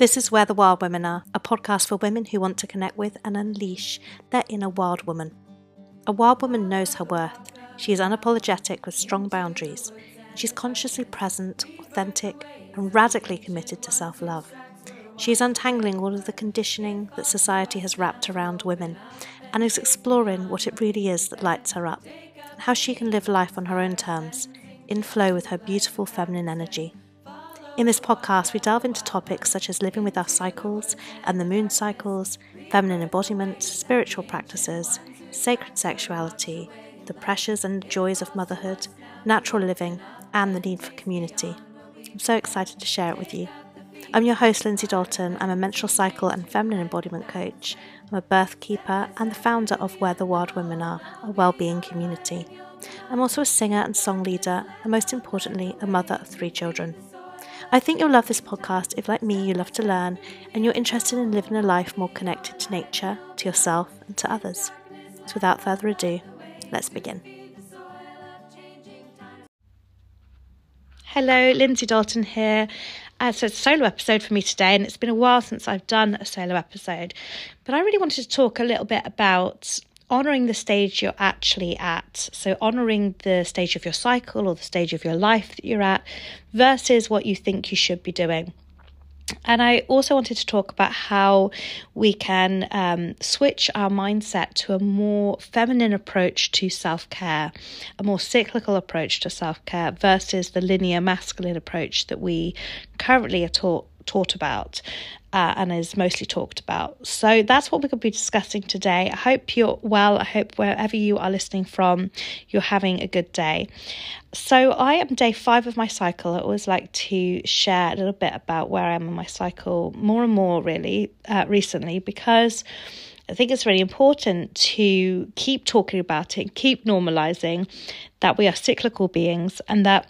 This is Where the Wild Women Are, a podcast for women who want to connect with and unleash their inner wild woman. A wild woman knows her worth. She is unapologetic with strong boundaries. She's consciously present, authentic, and radically committed to self-love. She is untangling all of the conditioning that society has wrapped around women and is exploring what it really is that lights her up, how she can live life on her own terms, in flow with her beautiful feminine energy. In this podcast, we delve into topics such as living with our cycles and the moon cycles, feminine embodiment, spiritual practices, sacred sexuality, the pressures and joys of motherhood, natural living, and the need for community. I'm so excited to share it with you. I'm your host, Lindsay Dalton. I'm a menstrual cycle and feminine embodiment coach. I'm a birth keeper and the founder of Where the Wild Women Are, a wellbeing community. I'm also a singer and song leader, and most importantly, a mother of 3 children. I think you'll love this podcast if, like me, you love to learn and you're interested in living a life more connected to nature, to yourself, and to others. So without further ado, let's begin. Hello, Lindsay Dalton here. So it's a solo episode for me today, and it's been a while since I've done a solo episode. But I really wanted to talk a little bit about honouring the stage you're actually at. So honouring the stage of your cycle or the stage of your life that you're at versus what you think you should be doing. And I also wanted to talk about how we can switch our mindset to a more feminine approach to self-care, a more cyclical approach to self-care versus the linear masculine approach that we currently are taught about and is mostly talked about. So that's what we're going to be discussing today. I hope you're well. I hope wherever you are listening from, you're having a good day. So I am day 5 of my cycle. I always like to share a little bit about where I am on my cycle more and more really recently, because I think it's really important to keep talking about it, keep normalizing that we are cyclical beings, and that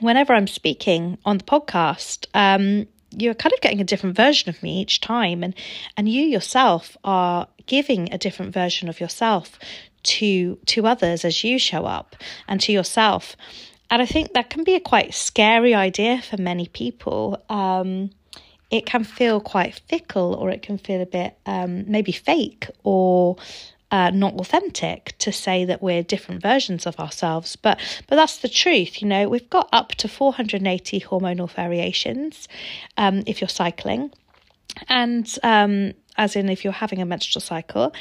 whenever I'm speaking on the podcast, you're kind of getting a different version of me each time, and you yourself are giving a different version of yourself to others as you show up and to yourself. And I think that can be a quite scary idea for many people. It can feel quite fickle, or it can feel a bit maybe fake or not authentic to say that we're different versions of ourselves, but that's the truth. You know, we've got up to 480 hormonal variations if you're cycling, and as in if you're having a menstrual cycle.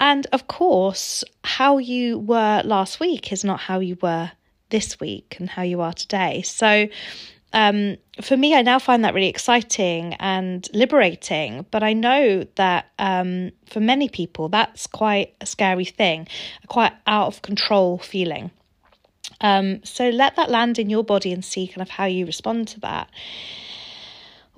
And of course, how you were last week is not how you were this week and how you are today. So for me, I now find that really exciting and liberating, but I know that for many people, that's quite a scary thing, a quite out of control feeling. So let that land in your body and see kind of how you respond to that.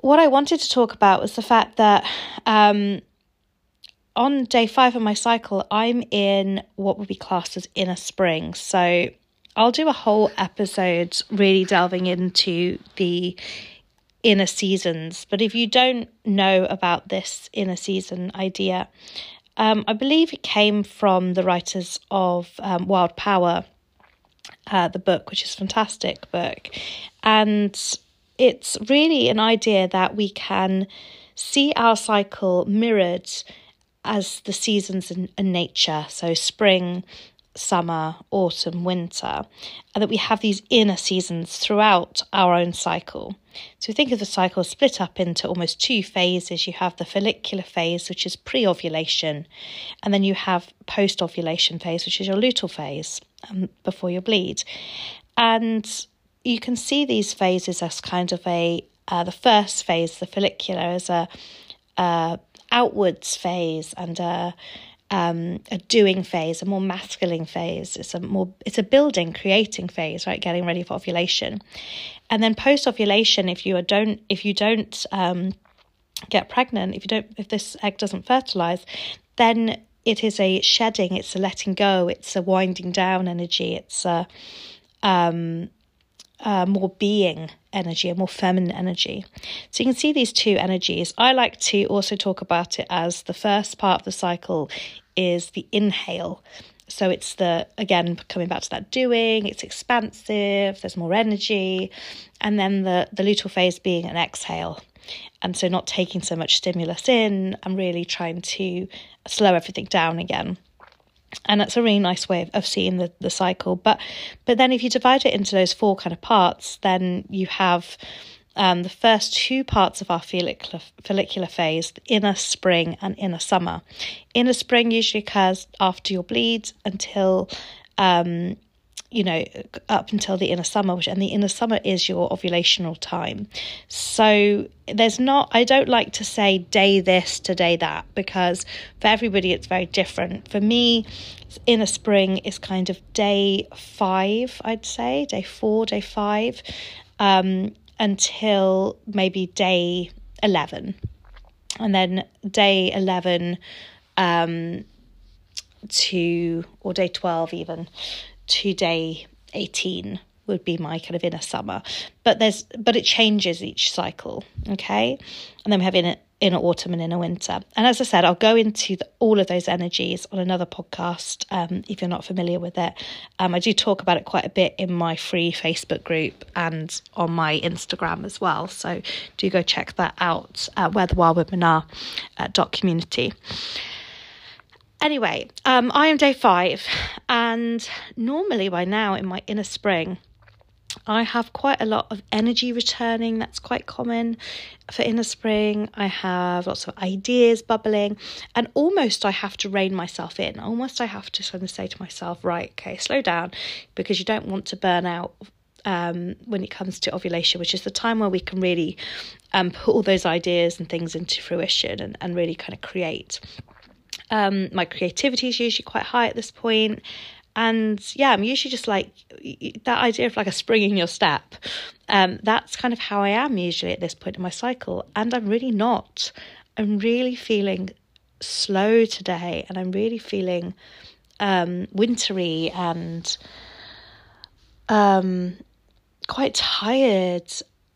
What I wanted to talk about was the fact that on day 5 of my cycle, I'm in what would be classed as inner spring. So I'll do a whole episode really delving into the inner seasons. But if you don't know about this inner season idea, I believe it came from the writers of Wild Power, the book, which is a fantastic book. And it's really an idea that we can see our cycle mirrored as the seasons in nature. So spring, summer, autumn, winter, and that we have these inner seasons throughout our own cycle. So think of the cycle split up into almost 2 phases. You have the follicular phase, which is pre-ovulation, and then you have post-ovulation phase, which is your luteal phase before your bleed. And you can see these phases as kind of the first phase, the follicular, as a outwards phase and a doing phase, a more masculine phase. It's a building, creating phase, right? Getting ready for ovulation. And then post ovulation, if you don't get pregnant, if this egg doesn't fertilize, then it is a shedding. It's a letting go. It's a winding down energy. It's a more being energy, a more feminine energy. So you can see these 2 energies. I like to also talk about it as the first part of the cycle is the inhale. So it's the, again, coming back to that doing, it's expansive, there's more energy. And then the luteal phase being an exhale. And so not taking so much stimulus in, I'm really trying to slow everything down again. And that's a really nice way of seeing the cycle. But then if you divide it into those four kind of parts, then you have the first two parts of our follicular phase, the inner spring and inner summer. Inner spring usually occurs after your bleed until, up until the inner summer, and the inner summer is your ovulational time. So there's not, I don't like to say day this to day that, because for everybody it's very different. For me, inner spring is kind of day 4, day 5, until maybe day 11. And then day 11 to, or day 12 even, to day 18 would be my kind of inner summer. But it changes each cycle, okay? And then we have inner autumn and inner winter. And as I said, I'll go into all of those energies on another podcast if you're not familiar with it. I do talk about it quite a bit in my free Facebook group and on my Instagram as well. So do go check that out, Where the Wild Women Are .community. Anyway, I am day 5, and normally by now in my inner spring, I have quite a lot of energy returning. That's quite common for inner spring. I have lots of ideas bubbling, and almost I have to rein myself in. Almost I have to sort of say to myself, right, okay, slow down, because you don't want to burn out when it comes to ovulation, which is the time where we can really put all those ideas and things into fruition and really kind of create. My creativity is usually quite high at this point. And yeah, I'm usually just like that idea of like a spring in your step. That's kind of how I am usually at this point in my cycle. And I'm really not. I'm really feeling slow today. And I'm really feeling wintry and quite tired.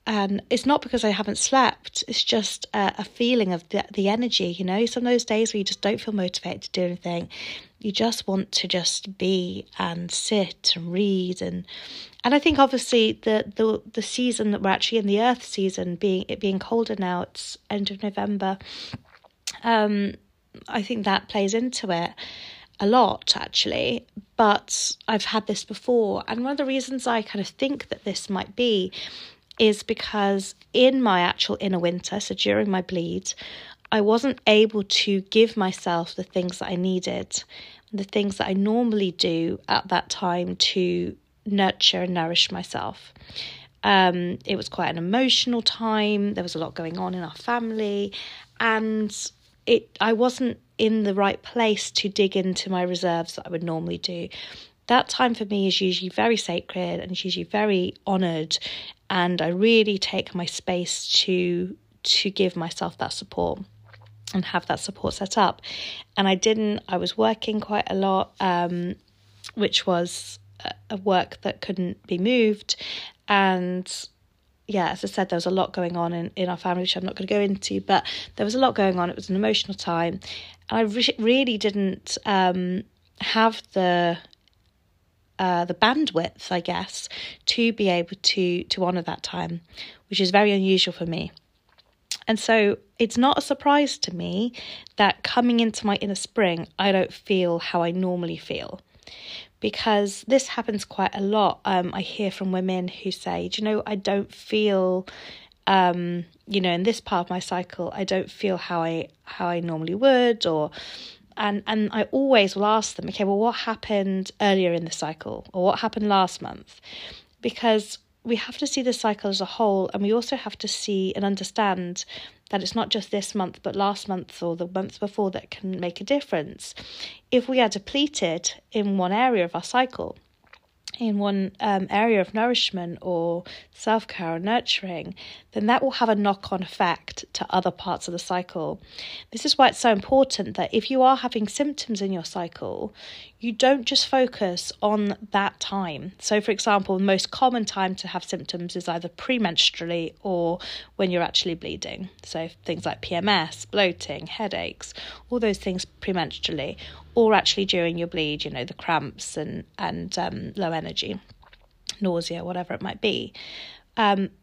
And it's not because I haven't slept. It's just a feeling of the energy, you know. Some of those days where you just don't feel motivated to do anything. You just want to just be and sit and read. And I think obviously the season that we're actually in, the Earth season, being colder now, it's end of November. I think that plays into it a lot, actually. But I've had this before. And one of the reasons I kind of think that this might be is because in my actual inner winter, so during my bleed, I wasn't able to give myself the things that I needed, the things that I normally do at that time to nurture and nourish myself. It was quite an emotional time. There was a lot going on in our family, and I wasn't in the right place to dig into my reserves that I would normally do. That time for me is usually very sacred, and it's usually very honoured, and I really take my space to give myself that support and have that support set up. And I was working quite a lot, which was a work that couldn't be moved. And yeah, as I said, there was a lot going on in our family, which I'm not going to go into, but there was a lot going on. It was an emotional time. And I really didn't have the bandwidth, I guess, to be able to honour that time, which is very unusual for me. And so it's not a surprise to me that coming into my inner spring, I don't feel how I normally feel, because this happens quite a lot. I hear from women who say, do you know, I don't feel, in this part of my cycle, I don't feel how I normally would, or... And I always will ask them, okay, well, what happened earlier in the cycle, or what happened last month? Because we have to see the cycle as a whole, and we also have to see and understand that it's not just this month, but last month or the month before that can make a difference. If we are depleted in one area of our cycle, in one area of nourishment or self-care or nurturing, then that will have a knock-on effect to other parts of the cycle. This is why it's so important that if you are having symptoms in your cycle, you don't just focus on that time. So, for example, the most common time to have symptoms is either premenstrually or when you're actually bleeding. So things like PMS, bloating, headaches, all those things premenstrually. or actually during your bleed, you know, the cramps and low energy, nausea, whatever it might be.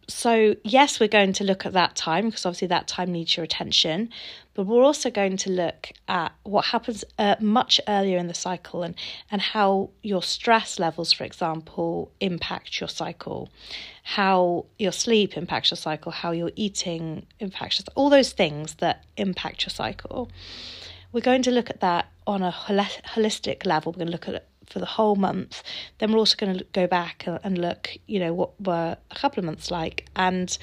So yes, we're going to look at that time, because obviously that time needs your attention, but we're also going to look at what happens much earlier in the cycle, and how your stress levels, for example, impact your cycle, how your sleep impacts your cycle, how your eating impacts your cycle, all those things that impact your cycle. We're going to look at that on a holistic level. We're going to look at it for the whole month. Then we're also going to go back and look, you know, what were a couple of months like. And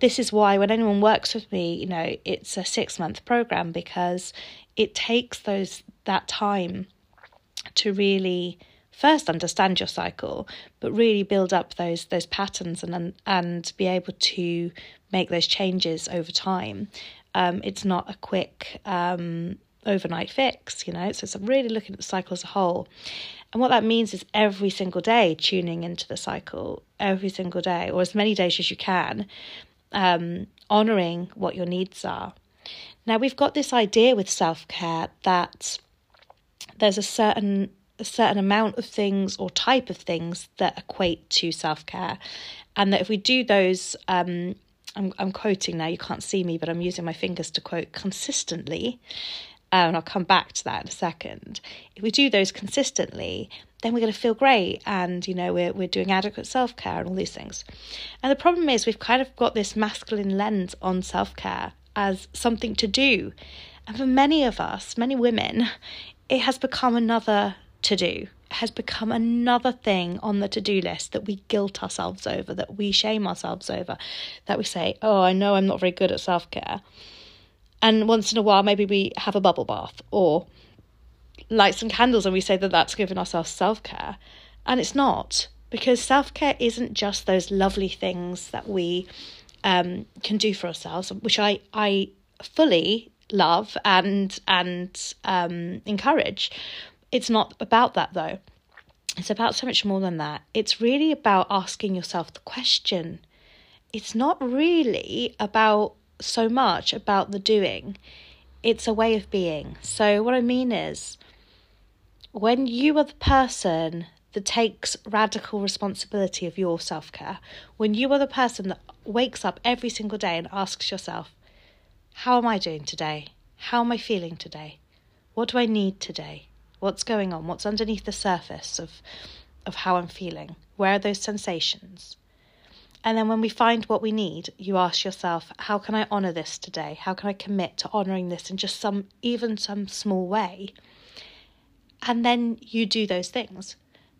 this is why when anyone works with me, you know, it's a 6-month program, because it takes that time to really first understand your cycle, but really build up those patterns and be able to make those changes over time. It's not a quick overnight fix, you know, so it's really looking at the cycle as a whole. And what that means is every single day tuning into the cycle, every single day, or as many days as you can, honouring what your needs are. Now, we've got this idea with self-care that there's a certain amount of things or type of things that equate to self-care, and that if we do those, I'm quoting now, you can't see me, but I'm using my fingers to quote consistently, and I'll come back to that in a second. If we do those consistently, then we're going to feel great, and, you know, we're doing adequate self-care and all these things. And the problem is we've kind of got this masculine lens on self-care as something to do. And for many of us, many women, it has become another to do. Has become another thing on the to-do list that we guilt ourselves over, that we shame ourselves over, that we say, oh, I know I'm not very good at self-care. And once in a while, maybe we have a bubble bath or light some candles, and we say that that's giving ourselves self-care. And it's not, because self-care isn't just those lovely things that we can do for ourselves, which I fully love and encourage. It's not about that, though. It's about so much more than that. It's really about asking yourself the question. It's not really about so much about the doing. It's a way of being. So what I mean is, when you are the person that takes radical responsibility of your self-care, when you are the person that wakes up every single day and asks yourself, how am I doing today? How am I feeling today? What do I need today? What's going on? What's underneath the surface of how I'm feeling? Where are those sensations? And then when we find what we need, you ask yourself, how can I honour this today? How can I commit to honouring this in just some small way? And then you do those things,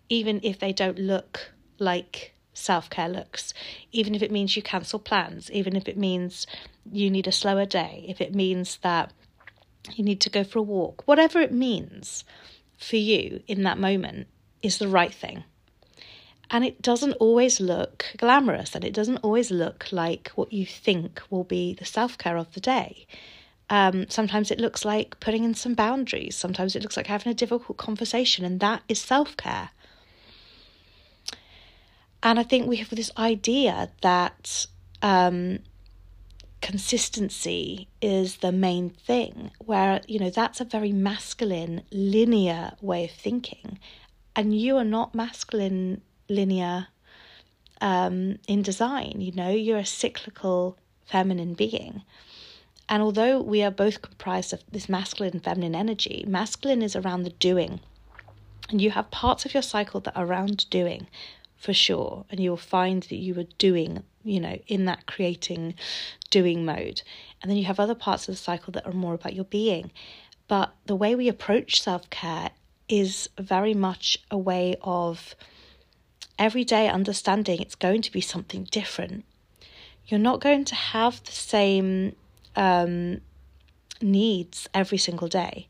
even if they don't look like self-care looks, even if it means you cancel plans, even if it means you need a slower day, if it means that you need to go for a walk, whatever it means for you in that moment is the right thing. And it doesn't always look glamorous, and it doesn't always look like what you think will be the self-care of the day. Sometimes it looks like putting in some boundaries. Sometimes it looks like having a difficult conversation, and that is self-care. And I think we have this idea that consistency is the main thing, where, you know, that's a very masculine, linear way of thinking, and you are not masculine, linear in design. You know, you're a cyclical feminine being, and although we are both comprised of this masculine and feminine energy, masculine is around the doing, and you have parts of your cycle that are around doing for sure, and you'll find that you are doing, you know, in that creating, doing mode. And then you have other parts of the cycle that are more about your being. But the way we approach self-care is very much a way of everyday understanding it's going to be something different. You're not going to have the same needs every single day,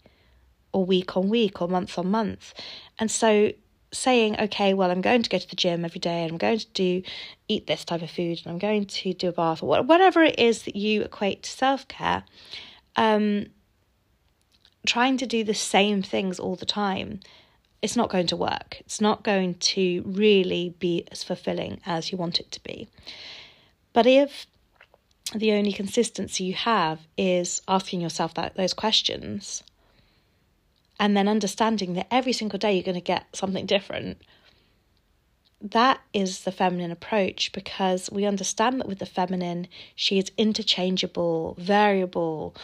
or week on week, or month on month. And so saying, okay, well, I'm going to go to the gym every day, and I'm going to eat this type of food, and I'm going to do a bath, or whatever it is that you equate to self-care, trying to do the same things all the time, it's not going to work. It's not going to really be as fulfilling as you want it to be. But if the only consistency you have is asking yourself those questions, and then understanding that every single day you're going to get something different. That is the feminine approach, because we understand that with the feminine, she is interchangeable, variable.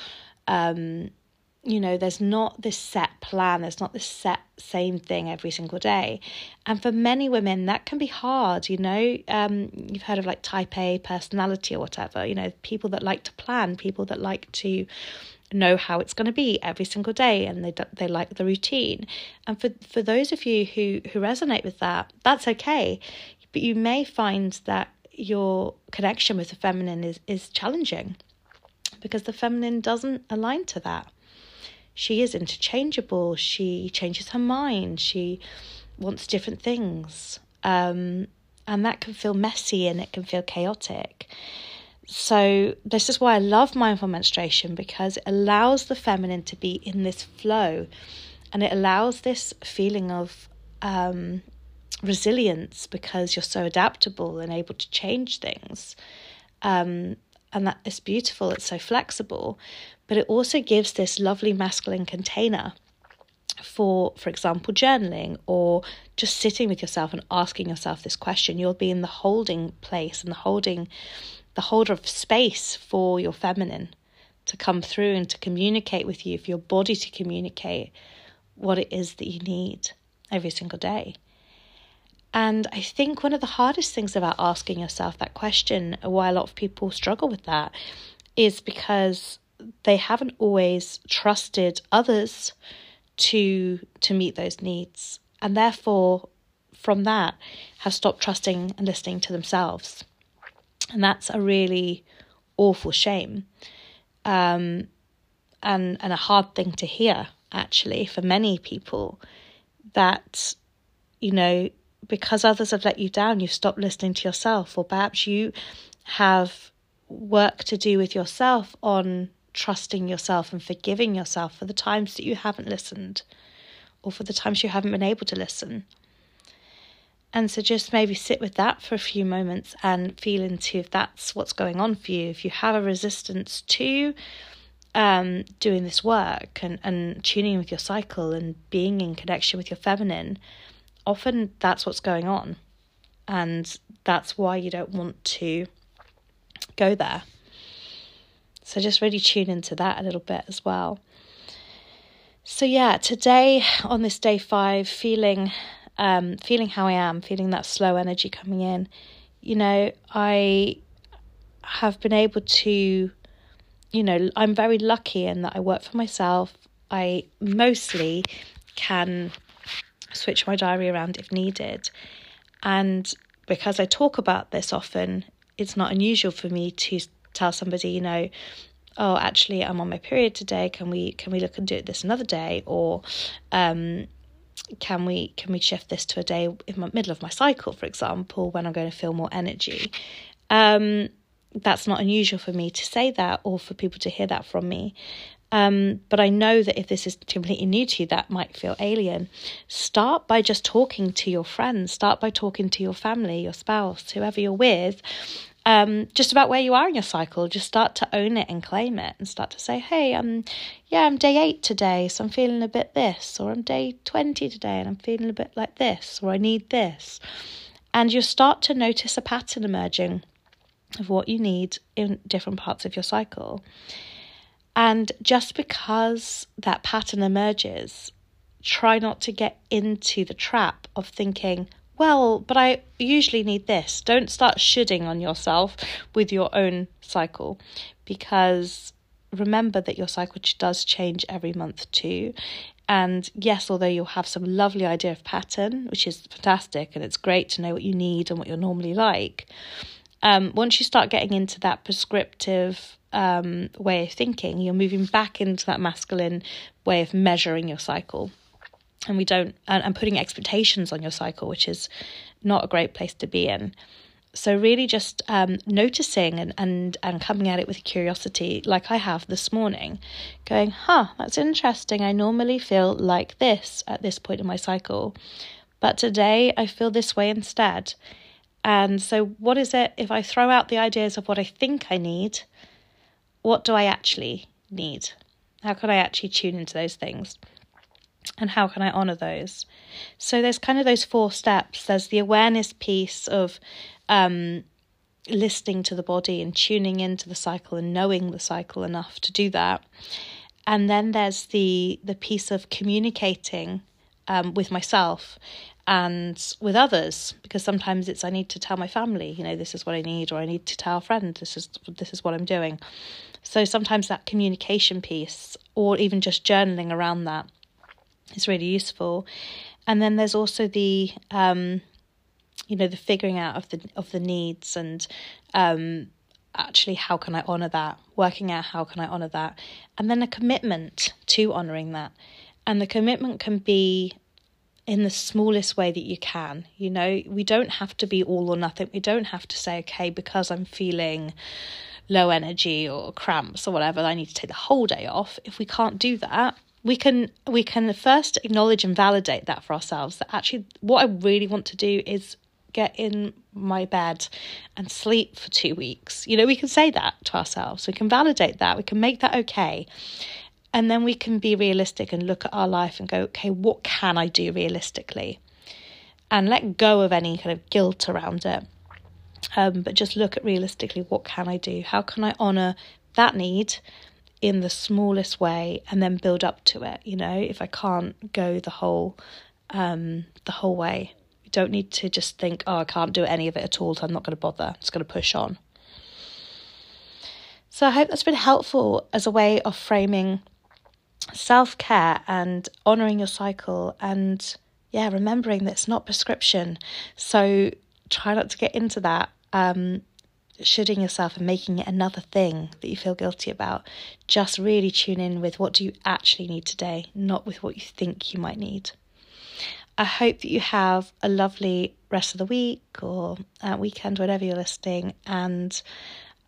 There's not this set plan. There's not this set same thing every single day. And for many women, that can be hard, You've heard of like type A personality or whatever, people that like to plan, people that like to know how it's going to be every single day, and they like the routine. And for those of you who resonate with that, that's okay. But you may find that your connection with the feminine is challenging, because the feminine doesn't align to that. She is interchangeable. She changes her mind. She wants different things. And that can feel messy and it can feel chaotic. So this is why I love mindful menstruation, because it allows the feminine to be in this flow, and it allows this feeling of resilience, because you're so adaptable and able to change things. And that is beautiful. It's so flexible, but it also gives this lovely masculine container for example, journaling, or just sitting with yourself and asking yourself this question. You'll be in the holding place and the holder of space for your feminine to come through and to communicate with you, for your body to communicate what it is that you need every single day. And I think one of the hardest things about asking yourself that question, why a lot of people struggle with that, is because they haven't always trusted others to meet those needs, and therefore from that have stopped trusting and listening to themselves. And that's a really awful shame, and a hard thing to hear, actually, for many people, that, because others have let you down, you've stopped listening to yourself, or perhaps you have work to do with yourself on trusting yourself and forgiving yourself for the times that you haven't listened, or for the times you haven't been able to listen. And so just maybe sit with that for a few moments and feel into if that's what's going on for you. If you have a resistance to doing this work and tuning with your cycle and being in connection with your feminine, often that's what's going on. And that's why you don't want to go there. So just really tune into that a little bit as well. So yeah, today on this day 5, feeling how I am, feeling that slow energy coming in, I have been able to, I'm very lucky in that I work for myself. I mostly can switch my diary around if needed. And because I talk about this often, it's not unusual for me to tell somebody, oh, actually, I'm on my period today. Can we look and do it this another day? Or, Can we shift this to a day in the middle of my cycle, for example, when I'm going to feel more energy? That's not unusual for me to say that, or for people to hear that from me. But I know that if this is completely new to you, that might feel alien. Start by just talking to your friends. Start by talking to your family, your spouse, whoever you're with, just about where you are in your cycle. Just start to own it and claim it, and start to say, hey, I'm day 8 today, so I'm feeling a bit this, or I'm day 20 today and I'm feeling a bit like this, or I need this. And you'll start to notice a pattern emerging of what you need in different parts of your cycle. And just because that pattern emerges, try not to get into the trap of thinking, well, but I usually need this. Don't start shoulding on yourself with your own cycle, because remember that your cycle does change every month too. And yes, although you'll have some lovely idea of pattern, which is fantastic, and it's great to know what you need and what you're normally like, once you start getting into that prescriptive way of thinking, you're moving back into that masculine way of measuring your cycle. And we don't, and putting expectations on your cycle, which is not a great place to be in. So really just noticing and coming at it with curiosity, like I have this morning, going, that's interesting. I normally feel like this at this point in my cycle, but today I feel this way instead. And so what is it, if I throw out the ideas of what I think I need, what do I actually need? How can I actually tune into those things? And how can I honour those? So there's kind of those four steps. There's the awareness piece of listening to the body and tuning into the cycle and knowing the cycle enough to do that. And then there's the piece of communicating with myself and with others, because sometimes it's I need to tell my family, you know, this is what I need, or I need to tell a friend, this is what I'm doing. So sometimes that communication piece, or even just journaling around that, is really useful. And then there's also the the figuring out of the needs and actually how can I honour that, working out how can I honour that, and then a commitment to honouring that. And the commitment can be in the smallest way that you can. You know, we don't have to be all or nothing. We don't have to say, okay, because I'm feeling low energy or cramps or whatever, I need to take the whole day off. If we can't do that, we can first acknowledge and validate that for ourselves, that actually what I really want to do is get in my bed and sleep for 2 weeks. You know, we can say that to ourselves. We can validate that. We can make that okay. And then we can be realistic and look at our life and go, okay, what can I do realistically? And let go of any kind of guilt around it. But just look at realistically, what can I do? How can I honour that need in the smallest way and then build up to it? You know, if I can't go the whole way, you don't need to just think, oh, I can't do any of it at all, so I'm not going to bother. I'm just going to push on. So I hope that's been helpful as a way of framing self-care and honouring your cycle, and yeah, remembering that it's not prescription. So try not to get into that shoulding yourself and making it another thing that you feel guilty about. Just really tune in with what do you actually need today, not with what you think you might need. I hope that you have a lovely rest of the week or weekend, whenever you're listening, and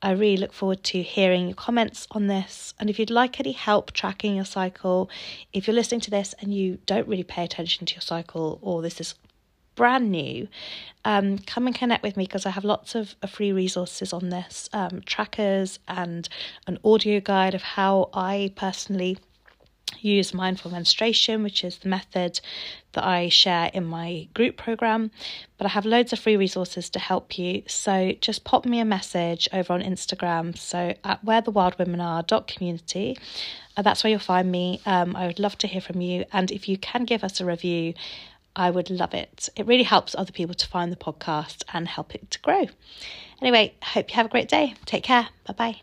I really look forward to hearing your comments on this. And if you'd like any help tracking your cycle, if you're listening to this and you don't really pay attention to your cycle, or this is brand new, come and connect with me, because I have lots of free resources on this, trackers and an audio guide of how I personally use mindful menstruation, which is the method that I share in my group program. But I have loads of free resources to help you, so just pop me a message over on Instagram, so at wherethewildwomenare.community. That's where you'll find me. I would love to hear from you, and if you can give us a review, I would love it. It really helps other people to find the podcast and help it to grow. Anyway, hope you have a great day. Take care. Bye bye.